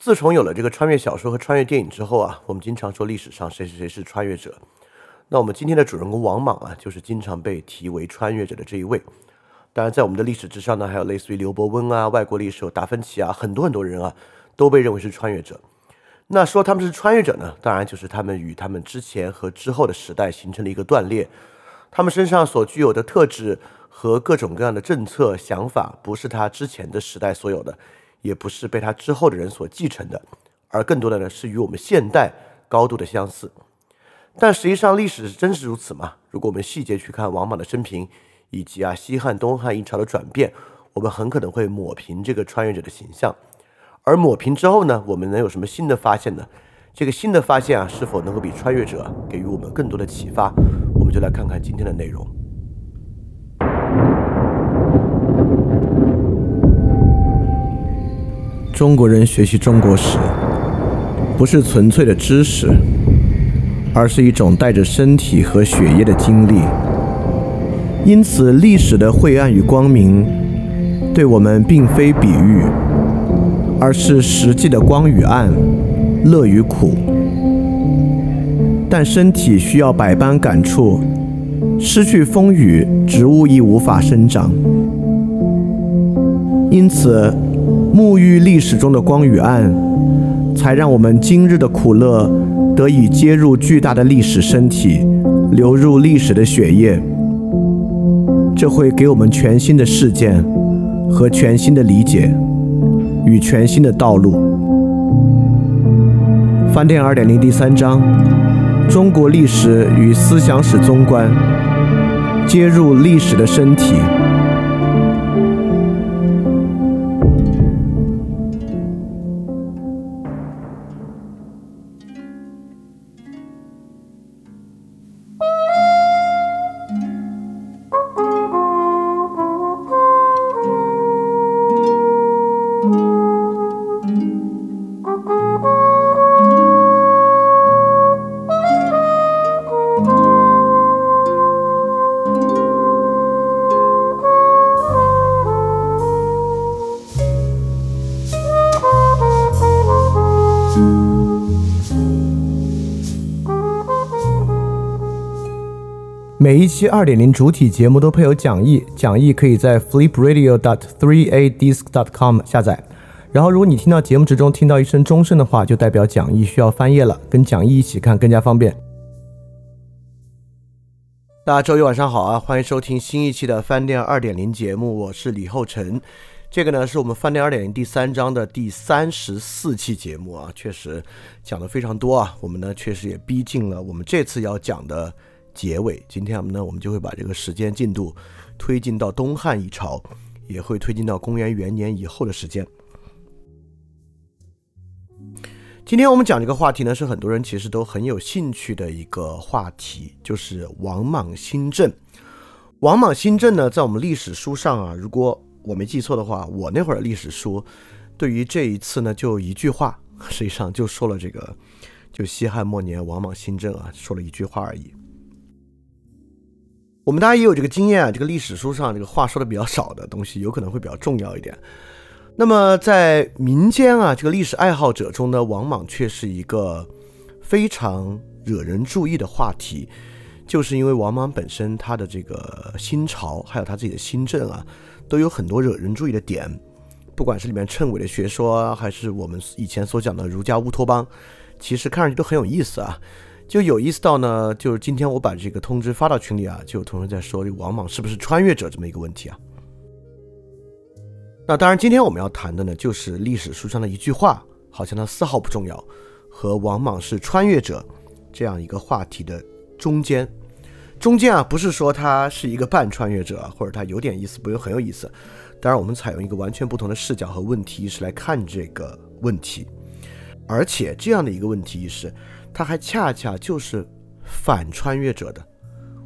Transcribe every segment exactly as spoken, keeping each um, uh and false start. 自从有了这个穿越小说和穿越电影之后啊，我们经常说历史上谁谁谁是穿越者。那我们今天的主人公王莽啊，就是经常被提为穿越者的这一位。当然在我们的历史之上呢，还有类似于刘伯温啊，外国历史有达芬奇啊，很多很多人啊都被认为是穿越者。那说他们是穿越者呢，当然就是他们与他们之前和之后的时代形成了一个断裂，他们身上所具有的特质和各种各样的政策想法不是他之前的时代所有的，也不是被他之后的人所继承的，而更多的呢是与我们现代高度的相似。但实际上历史真是如此吗？如果我们细节去看王莽的生平以及啊西汉东汉一朝的转变，我们很可能会抹平这个穿越者的形象。而抹平之后呢，我们能有什么新的发现呢？这个新的发现啊，是否能够比穿越者给予我们更多的启发？我们就来看看今天的内容。中国人学习中国史，不是纯粹的知识，而是一种带着身体和血液的经历。因此，历史的晦暗与光明，对我们并非比喻，而是实际的光与暗，乐与苦。但身体需要百般感触，失去风雨，植物亦无法生长。因此沐浴历史中的光与暗，才让我们今日的苦乐得以接入巨大的历史身体，流入历史的血液。这会给我们全新的事件和全新的理解与全新的道路。翻店 二点零 第三章，中国历史与思想史综观，接入历史的身体。每一期 二点零 主体节目都配有讲义，讲义可以在 flip radio dot three a disc dot com 下载。然后如果你听到节目之中听到一声钟声的话，就代表讲义需要翻页了，跟讲义一起看更加方便。大家周一晚上好啊，欢迎收听新一期的翻店 二点零 节目，我是李厚成。这个呢是我们翻店 二点零 第三章的第三十四期节目啊，确实讲的非常多啊，我们呢确实也逼近了我们这次要讲的结尾。今天呢我们就会把这个时间进度推进到东汉一朝，也会推进到公元元年以后的时间。今天我们讲这个话题呢，是很多人其实都很有兴趣的一个话题，就是王莽新政。王莽新政呢，在我们历史书上啊，如果我没记错的话，我那会儿历史书对于这一次呢就一句话，实际上就说了这个就西汉末年王莽新政啊，说了一句话而已。我们大家也有这个经验啊，这个历史书上这个话说的比较少的东西有可能会比较重要一点。那么在民间啊，这个历史爱好者中呢，王莽却是一个非常惹人注意的话题，就是因为王莽本身他的这个新朝还有他自己的新政啊，都有很多惹人注意的点，不管是里面谶纬的学说啊，还是我们以前所讲的儒家乌托邦，其实看上去都很有意思啊。就有意思到呢，就是今天我把这个通知发到群里啊，就有同学在说这个王莽是不是穿越者这么一个问题啊。那当然今天我们要谈的呢，就是历史书上的一句话好像它丝毫不重要，和王莽是穿越者这样一个话题的中间中间啊，不是说他是一个半穿越者，或者他有点意思不又很有意思。当然我们采用一个完全不同的视角和问题意识来看这个问题，而且这样的一个问题意识它还恰恰就是反穿越者的。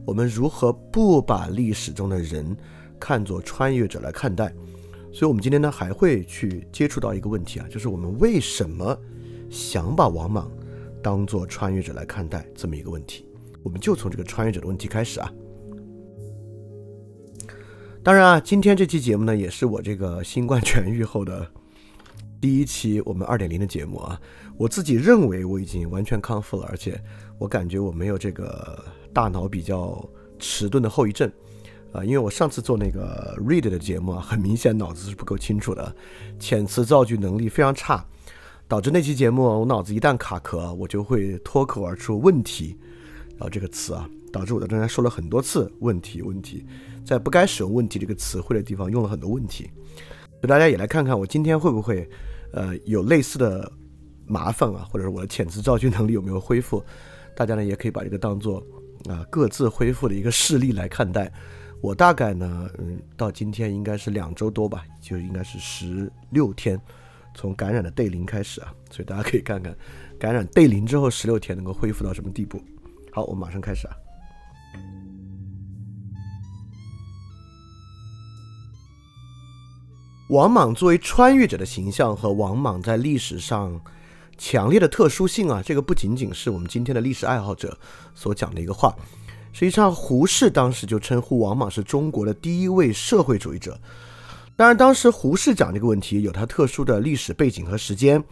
我们如何不把历史中的人看作穿越者来看待？所以我们今天呢还会去接触到一个问题啊，就是我们为什么想把王莽当作穿越者来看待这么一个问题。我们就从这个穿越者的问题开始啊。当然啊，今天这期节目呢也是我这个新冠痊愈后的第一期我们 二点零 的节目啊，我自己认为我已经完全康复了，而且我感觉我没有这个大脑比较迟钝的后遗症啊、呃，因为我上次做那个 read 的节目啊，很明显脑子是不够清楚的，遣词造句能力非常差，导致那期节目我脑子一旦卡壳，我就会脱口而出问题，然后这个词啊，导致我在这说了很多次问题问题，在不该使用问题这个词汇的地方用了很多问题，所以大家也来看看我今天会不会呃有类似的麻烦啊，或者是我的遣词造句能力有没有恢复，大家呢也可以把这个当作啊、呃、各自恢复的一个事例来看待。我大概呢，嗯，到今天应该是两周多吧，就应该是十六天，从感染的day零开始啊，所以大家可以看看感染day零之后十六天能够恢复到什么地步。好，我们马上开始啊。王莽作为穿越者的形象和王莽在历史上强烈的特殊性啊，这个不仅仅是我们今天的历史爱好者所讲的一个话。实际上胡适当时就称呼王莽是中国的第一位社会主义者，当然当时胡适讲这个问题有他特殊的历史背景和时间、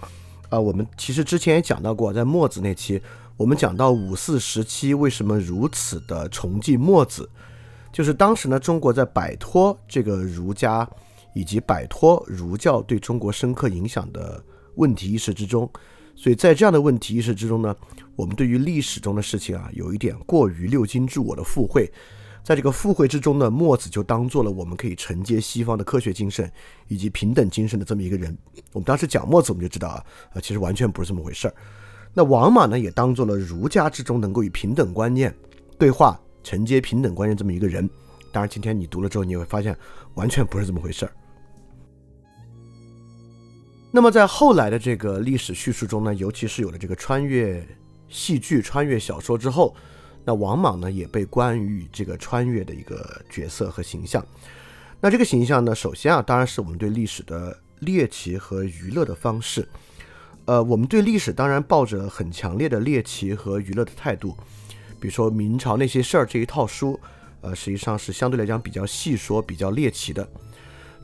呃、我们其实之前也讲到过，在墨子那期我们讲到五四时期为什么如此的崇敬墨子，就是当时呢中国在摆脱这个儒家以及摆脱儒教对中国深刻影响的问题意识之中，所以在这样的问题意识之中呢，我们对于历史中的事情啊，有一点过于六经注我的附会，在这个附会之中呢，墨子就当做了我们可以承接西方的科学精神以及平等精神的这么一个人。我们当时讲墨子，我们就知道啊，呃、其实完全不是这么回事儿。那王莽呢，也当做了儒家之中能够以平等观念对话、承接平等观念这么一个人。当然，今天你读了之后，你会发现完全不是这么回事儿。那么在后来的这个历史叙述中呢，尤其是有了这个穿越戏剧、穿越小说之后，那王莽呢也被关于这个穿越的一个角色和形象。那这个形象呢，首先啊，当然是我们对历史的猎奇和娱乐的方式。呃，我们对历史当然抱着很强烈的猎奇和娱乐的态度，比如说明朝那些事儿这一套书，呃，实际上是相对来讲比较细说、比较猎奇的。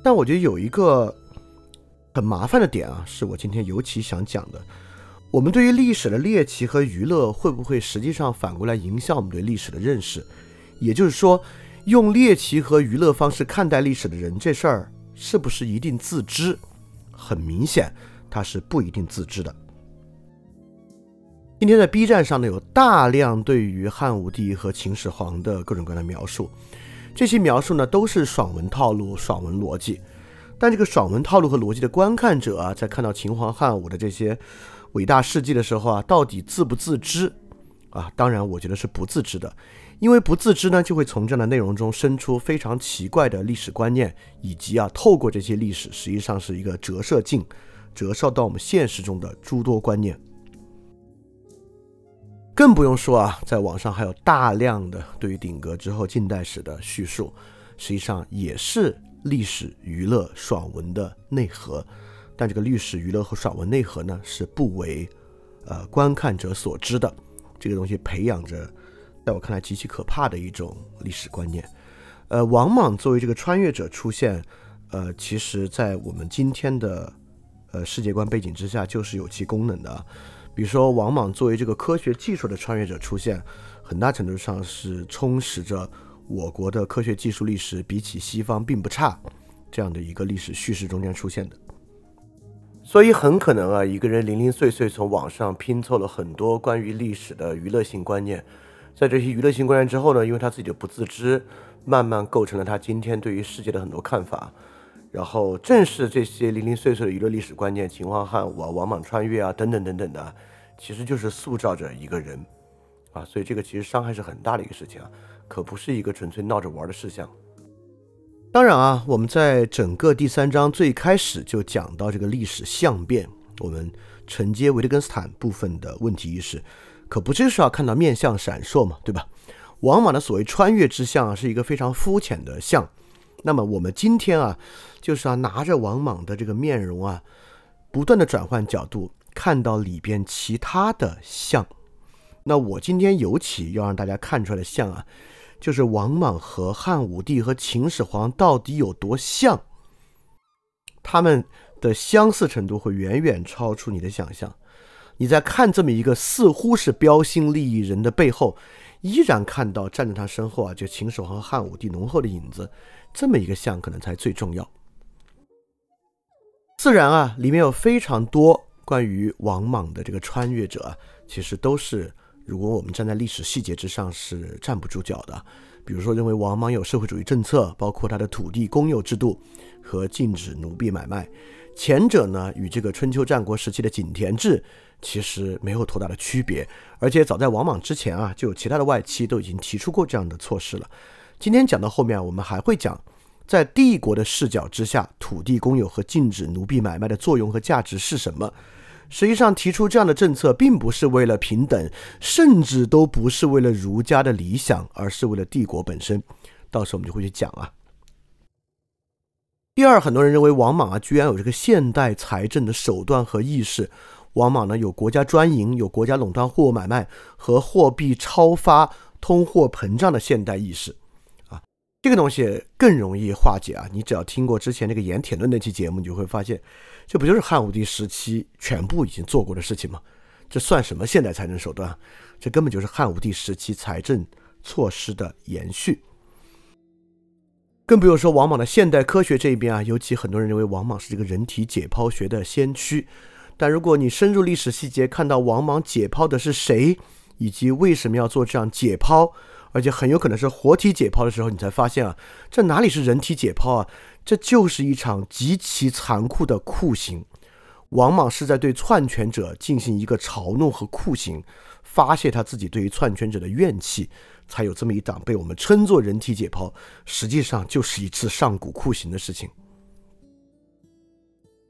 但我觉得有一个很麻烦的点啊，是我今天尤其想讲的。我们对于历史的猎奇和娱乐，会不会实际上反过来影响我们对历史的认识？也就是说，用猎奇和娱乐方式看待历史的人，这事儿是不是一定自知？很明显，他是不一定自知的。今天在 B 站上呢，有大量对于汉武帝和秦始皇的各种各样的描述，这些描述呢，都是爽文套路、爽文逻辑。但这个爽文套路和逻辑的观看者啊，在看到秦皇汉武的这些伟大事迹的时候啊，到底自不自知啊？当然我觉得是不自知的，因为不自知呢，就会从这样的内容中生出非常奇怪的历史观念，以及啊，透过这些历史实际上是一个折射镜，折射到我们现实中的诸多观念。更不用说啊，在网上还有大量的对于顶格之后近代史的叙述，实际上也是历史娱乐爽文的内核，但这个历史娱乐和爽文内核呢，是不为呃观看者所知的。这个东西培养着在我看来极其可怕的一种历史观念。呃，王莽作为这个穿越者出现，呃，其实在我们今天的呃世界观背景之下，就是有其功能的、啊。比如说，王莽作为这个科学技术的穿越者出现，很大程度上是充实着我国的科学技术历史比起西方并不差这样的一个历史叙事中间出现的。所以很可能啊，一个人零零碎碎从网上拼凑了很多关于历史的娱乐性观念，在这些娱乐性观念之后呢，因为他自己的不自知，慢慢构成了他今天对于世界的很多看法。然后正是这些零零碎碎的娱乐历史观念，秦皇汉武啊、王莽穿越啊等等等等的，其实就是塑造着一个人啊，所以这个其实伤害是很大的一个事情啊，可不是一个纯粹闹着玩的事项。当然啊，我们在整个第三章最开始就讲到这个历史相变，我们承接维特根斯坦部分的问题意识，可不就是要看到面相闪烁嘛，对吧？往往的所谓穿越之相、啊、是一个非常肤浅的相。那么我们今天啊，就是要、啊、拿着王莽的这个面容啊，不断的转换角度，看到里边其他的相。那我今天尤其要让大家看出来的相啊，就是王莽和汉武帝和秦始皇到底有多像，他们的相似程度会远远超出你的想象。你在看这么一个似乎是标新立异人的背后，依然看到站在他身后啊，就秦始皇和汉武帝浓厚的影子，这么一个像可能才最重要。自然啊，里面有非常多关于王莽的这个穿越者、啊、其实都是如果我们站在历史细节之上是站不住脚的。比如说认为王莽有社会主义政策，包括他的土地公有制度和禁止奴婢买卖，前者呢与这个春秋战国时期的井田制其实没有多大的区别，而且早在王莽之前啊，就有其他的外戚都已经提出过这样的措施了。今天讲到后面、啊、我们还会讲在帝国的视角之下土地公有和禁止奴婢买卖的作用和价值是什么。实际上提出这样的政策并不是为了平等，甚至都不是为了儒家的理想，而是为了帝国本身，到时候我们就会去讲啊。第二，很多人认为王莽啊居然有这个现代财政的手段和意识。王莽呢有国家专营，有国家垄断货物买卖和货币超发、通货膨胀的现代意识啊，这个东西更容易化解啊。你只要听过之前那个盐铁论那期节目，你就会发现，这不就是汉武帝时期全部已经做过的事情吗？这算什么现代财政手段啊？这根本就是汉武帝时期财政措施的延续。更不用说王莽的现代科学这一边啊，尤其很多人认为王莽是这个人体解剖学的先驱。但如果你深入历史细节，看到王莽解剖的是谁，以及为什么要做这样解剖，而且很有可能是活体解剖的时候，你才发现啊，这哪里是人体解剖啊，这就是一场极其残酷的酷刑。王莽是在对篡权者进行一个嘲弄和酷刑，发泄他自己对于篡权者的怨气，才有这么一档被我们称作人体解剖，实际上就是一次上古酷刑的事情。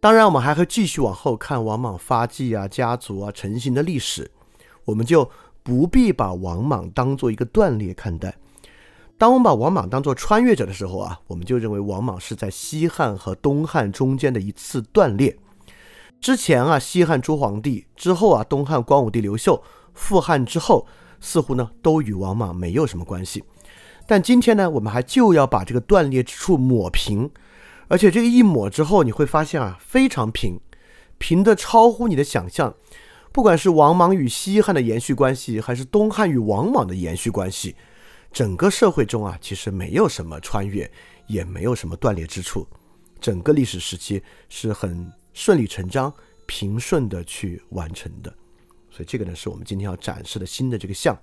当然我们还会继续往后看王莽发迹啊、家族啊、成型的历史，我们就不必把王莽当做一个断裂看待。当我们把王莽当做穿越者的时候啊，我们就认为王莽是在西汉和东汉中间的一次断裂。之前啊西汉诸皇帝，之后啊东汉光武帝刘秀，复汉之后似乎呢都与王莽没有什么关系。但今天呢我们还就要把这个断裂之处抹平，而且这个一抹之后，你会发现啊，非常平，平的超乎你的想象。不管是王莽与西汉的延续关系，还是东汉与王莽的延续关系，整个社会中啊，其实没有什么穿越，也没有什么断裂之处。整个历史时期是很顺理成章、平顺的去完成的。所以这个呢，是我们今天要展示的新的这个像。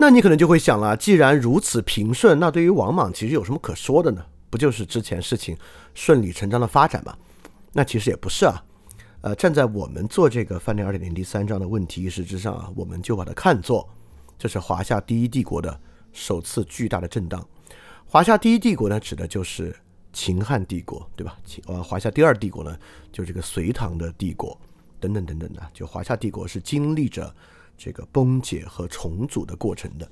那你可能就会想了，既然如此平顺，那对于王莽其实有什么可说的呢？不就是之前事情顺理成章的发展吗？那其实也不是啊。呃，站在我们做这个饭店 二点零 第三章的问题意识之上啊，我们就把它看作这是华夏第一帝国的首次巨大的震荡。华夏第一帝国呢，指的就是秦汉帝国，对吧？华夏第二帝国呢，就是这个隋唐的帝国，等等等等的。就华夏帝国是经历着这个崩解和重组的过程的。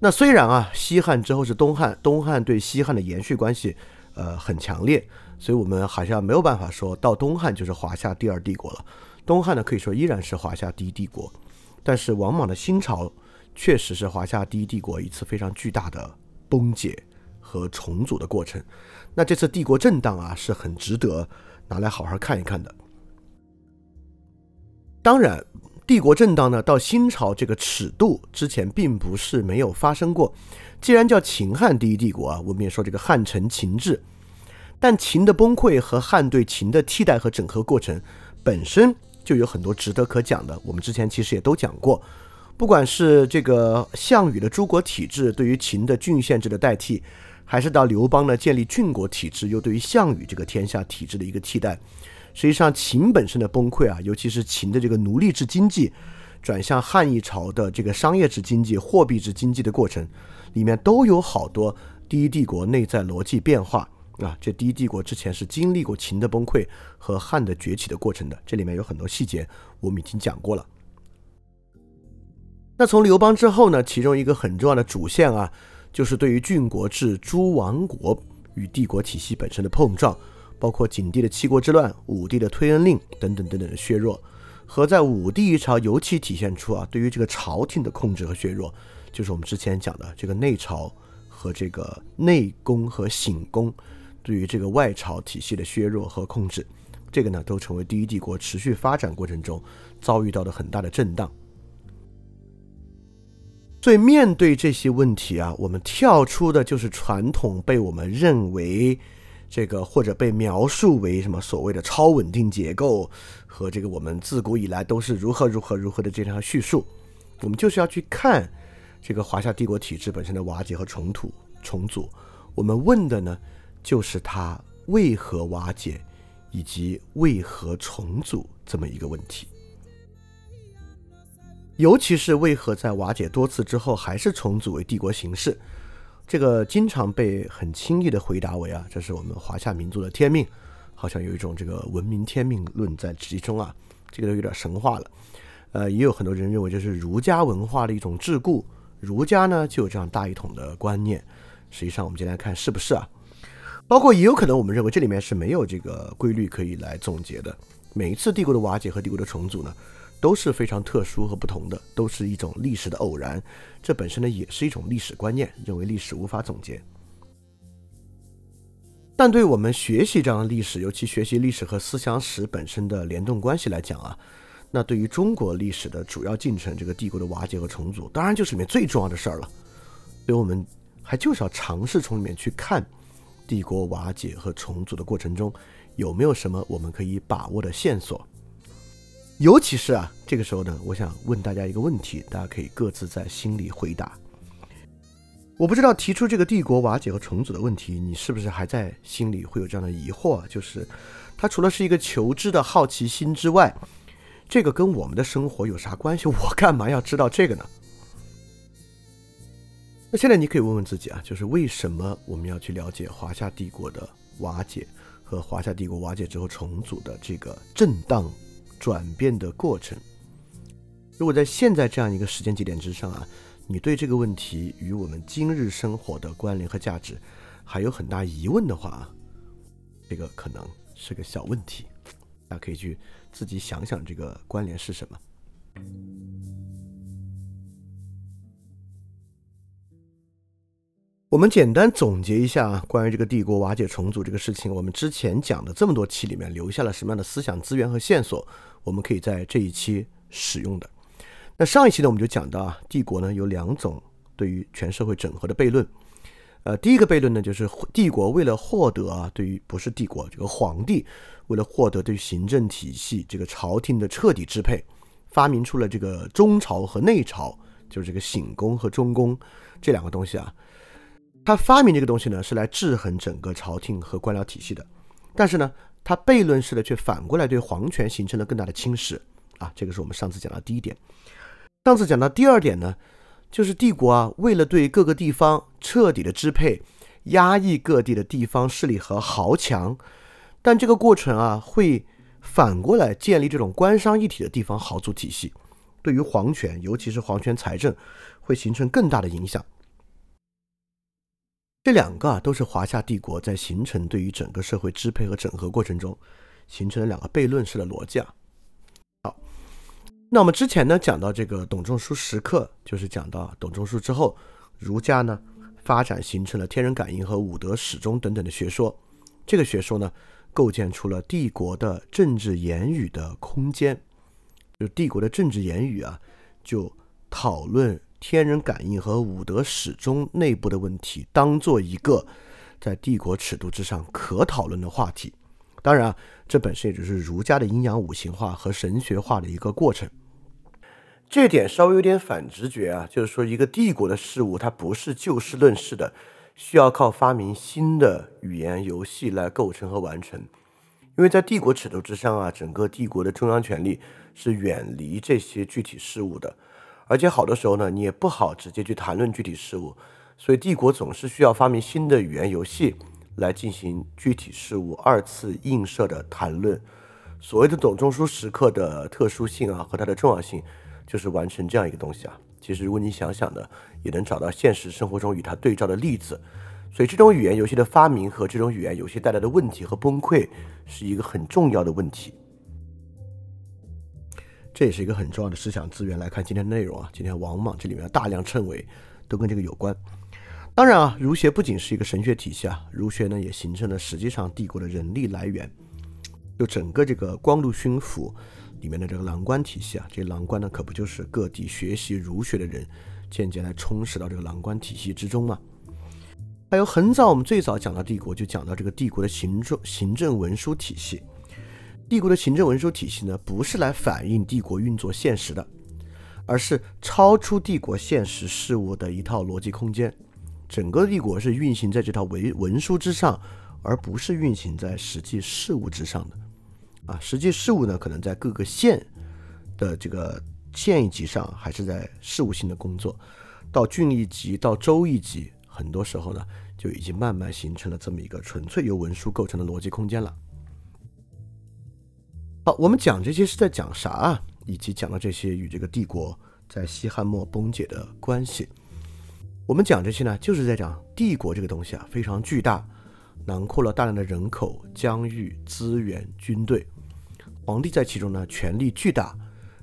那虽然啊西汉之后是东汉，东汉对西汉的延续关系呃很强烈，所以我们好像没有办法说到东汉就是华夏第二帝国了。东汉呢可以说依然是华夏第一帝国，但是王莽的新朝确实是华夏第一帝国一次非常巨大的崩解和重组的过程。那这次帝国震荡啊是很值得拿来好好看一看的。当然帝国震荡呢，到新朝这个尺度之前并不是没有发生过。既然叫秦汉第一帝国啊，我们也说这个汉承秦制，但秦的崩溃和汉对秦的替代和整合过程本身就有很多值得可讲的。我们之前其实也都讲过，不管是这个项羽的诸国体制对于秦的郡县制的代替，还是到刘邦呢建立郡国体制，又对于项羽这个天下体制的一个替代。实际上秦本身的崩溃啊，尤其是秦的这个奴隶制经济转向汉一朝的这个商业制经济、货币制经济的过程里面，都有好多第一帝国内在逻辑变化啊。这第一帝国之前是经历过秦的崩溃和汉的崛起的过程的，这里面有很多细节我们已经讲过了。那从刘邦之后呢，其中一个很重要的主线啊，就是对于郡国制、诸王国与帝国体系本身的碰撞，包括景帝的七国之乱、武帝的推恩令等等等等的削弱，和在武帝一朝尤其体现出啊对于这个朝廷的控制和削弱，就是我们之前讲的这个内朝和这个内功和醒功对于这个外朝体系的削弱和控制，这个呢都成为第一帝国持续发展过程中遭遇到的很大的震荡。所以面对这些问题啊，我们跳出的就是传统被我们认为这个或者被描述为什么所谓的超稳定结构和这个我们自古以来都是如何如何如何的这条叙述，我们就是要去看这个华夏帝国体制本身的瓦解和重土重组。我们问的呢就是它为何瓦解以及为何重组这么一个问题，尤其是为何在瓦解多次之后还是重组为帝国形式，这个经常被很轻易的回答为啊，这是我们华夏民族的天命，好像有一种这个文明天命论在其中啊，这个都有点神话了。呃，也有很多人认为这是儒家文化的一种桎梏，儒家呢就有这样大一统的观念。实际上我们今天来看是不是啊？包括也有可能我们认为这里面是没有这个规律可以来总结的。每一次帝国的瓦解和帝国的重组呢，都是非常特殊和不同的，都是一种历史的偶然，这本身呢也是一种历史观念，认为历史无法总结。但对我们学习这样的历史，尤其学习历史和思想史本身的联动关系来讲啊，那对于中国历史的主要进程，这个帝国的瓦解和重组当然就是里面最重要的事儿了，所以我们还就是要尝试从里面去看帝国瓦解和重组的过程中有没有什么我们可以把握的线索。尤其是啊，这个时候呢，我想问大家一个问题，大家可以各自在心里回答。我不知道提出这个帝国瓦解和重组的问题，你是不是还在心里会有这样的疑惑啊？就是它除了是一个求知的好奇心之外，这个跟我们的生活有啥关系？我干嘛要知道这个呢？那现在你可以问问自己啊，就是为什么我们要去了解华夏帝国的瓦解和华夏帝国瓦解之后重组的这个震荡转变的过程？如果在现在这样一个时间节点之上啊，你对这个问题与我们今日生活的关联和价值还有很大疑问的话啊，这个可能是个小问题，大家可以去自己想想这个关联是什么。我们简单总结一下关于这个帝国瓦解重组这个事情，我们之前讲的这么多期里面留下了什么样的思想资源和线索，我们可以在这一期使用的。那上一期呢，我们就讲到啊，帝国呢有两种对于全社会整合的悖论。呃，第一个悖论呢，就是帝国为了获得啊，对于不是帝国这个皇帝为了获得对于行政体系这个朝廷的彻底支配，发明出了这个中朝和内朝，就是这个醒功和中功这两个东西啊。他发明这个东西呢，是来制衡整个朝廷和官僚体系的，但是呢，他悖论式的却反过来对皇权形成了更大的侵蚀啊，这个是我们上次讲到第一点。上次讲到第二点呢，就是帝国啊，为了对各个地方彻底的支配，压抑各地的地方势力和豪强，但这个过程啊，会反过来建立这种官商一体的地方豪族体系，对于皇权，尤其是皇权财政，会形成更大的影响。这两个、啊、都是华夏帝国在形成对于整个社会支配和整合过程中形成了两个悖论式的逻辑、啊、好，那我们之前呢讲到这个董仲舒时刻，就是讲到董仲舒之后儒家呢发展形成了天人感应和五德始终等等的学说，这个学说呢构建出了帝国的政治言语的空间，就帝国的政治言语啊，就讨论天人感应和五德始终内部的问题，当做一个在帝国尺度之上可讨论的话题。当然、啊、这本身也就是儒家的阴阳五行化和神学化的一个过程。这点稍微有点反直觉啊，就是说一个帝国的事物它不是就事论事的，需要靠发明新的语言游戏来构成和完成。因为在帝国尺度之上啊，整个帝国的中央权力是远离这些具体事物的。而且好的时候呢，你也不好直接去谈论具体事物，所以帝国总是需要发明新的语言游戏来进行具体事物二次映射的谈论。所谓的董仲舒时刻的特殊性啊，和它的重要性，就是完成这样一个东西啊。其实如果你想想呢，也能找到现实生活中与它对照的例子。所以这种语言游戏的发明和这种语言游戏带来的问题和崩溃，是一个很重要的问题。这也是一个很重要的思想资源。来看今天的内容啊，今天王莽这里面大量谶纬都跟这个有关。当然啊，儒学不仅是一个神学体系啊，儒学呢也形成了实际上帝国的人力来源。就整个这个光禄勋府里面的这个郎官体系啊，这郎官呢可不就是各地学习儒学的人渐渐来充实到这个郎官体系之中嘛。还有很早我们最早讲到帝国，就讲到这个帝国的行政行政文书体系。帝国的行政文书体系呢，不是来反映帝国运作现实的，而是超出帝国现实事物的一套逻辑空间。整个帝国是运行在这套文书之上，而不是运行在实际事物之上的、啊、实际事物呢，可能在各个县的这个县一级上还是在事务性的工作，到郡一级到州一级，很多时候呢就已经慢慢形成了这么一个纯粹由文书构成的逻辑空间了。好，我们讲这些是在讲啥啊？以及讲了这些与这个帝国在西汉末崩解的关系。我们讲这些呢，就是在讲帝国这个东西啊，非常巨大，囊括了大量的人口、疆域、资源、军队。皇帝在其中呢，权力巨大，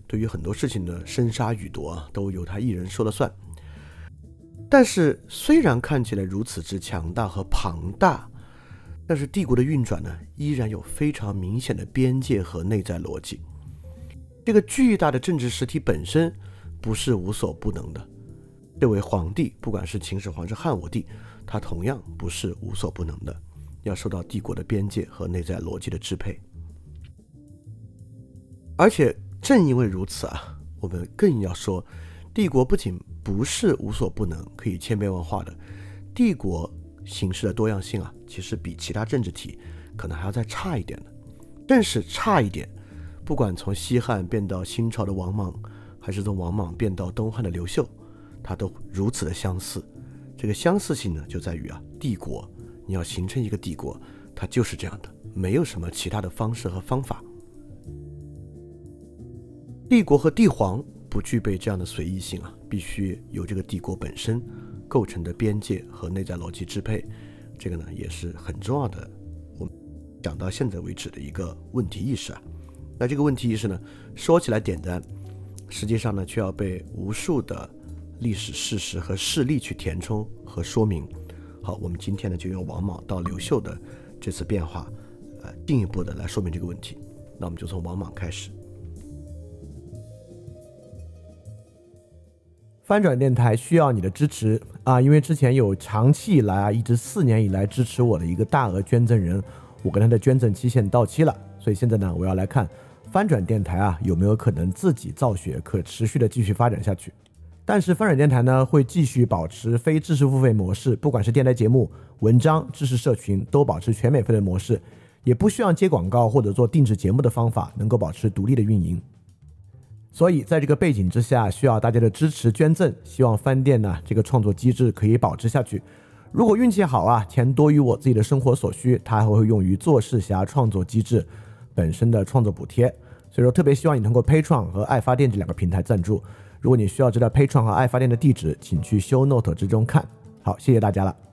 对于很多事情的生杀予夺啊，都由他一人说了算。但是，虽然看起来如此之强大和庞大，但是帝国的运转呢，依然有非常明显的边界和内在逻辑。这个巨大的政治实体本身不是无所不能的。这位皇帝，不管是秦始皇是汉武帝，他同样不是无所不能的，要受到帝国的边界和内在逻辑的支配。而且正因为如此啊，我们更要说，帝国不仅不是无所不能，可以千变万化的，帝国形式的多样性啊，其实比其他政治体可能还要再差一点的。正是差一点，不管从西汉变到新朝的王莽，还是从王莽变到东汉的刘秀，它都如此的相似。这个相似性呢，就在于啊，帝国你要形成一个帝国，它就是这样的，没有什么其他的方式和方法。帝国和帝皇不具备这样的随意性啊，必须由这个帝国本身构成的边界和内在逻辑支配。这个呢，也是很重要的，我们讲到现在为止的一个问题意识啊。那这个问题意识呢，说起来简单，实际上呢，却要被无数的历史事实和事例去填充和说明。好，我们今天呢就用王莽到刘秀的这次变化，呃，进一步的来说明这个问题。那我们就从王莽开始。翻转电台需要你的支持啊，因为之前有长期以来啊，一直四年以来支持我的一个大额捐赠人，我跟他的捐赠期限到期了，所以现在呢，我要来看翻转电台啊有没有可能自己造血，可持续的继续发展下去。但是翻转电台呢会继续保持非知识付费模式，不管是电台节目、文章、知识社群都保持全免费的模式，也不需要接广告或者做定制节目的方法，能够保持独立的运营。所以在这个背景之下，需要大家的支持捐赠，希望翻电呢这个创作机制可以保持下去。如果运气好啊，钱多于我自己的生活所需，它还会用于做事侠创作机制本身的创作补贴。所以说特别希望你通过 Patreon 和爱发电这两个平台赞助。如果你需要知道 Patreon 和爱发电的地址，请去 show note 之中看。好，谢谢大家了。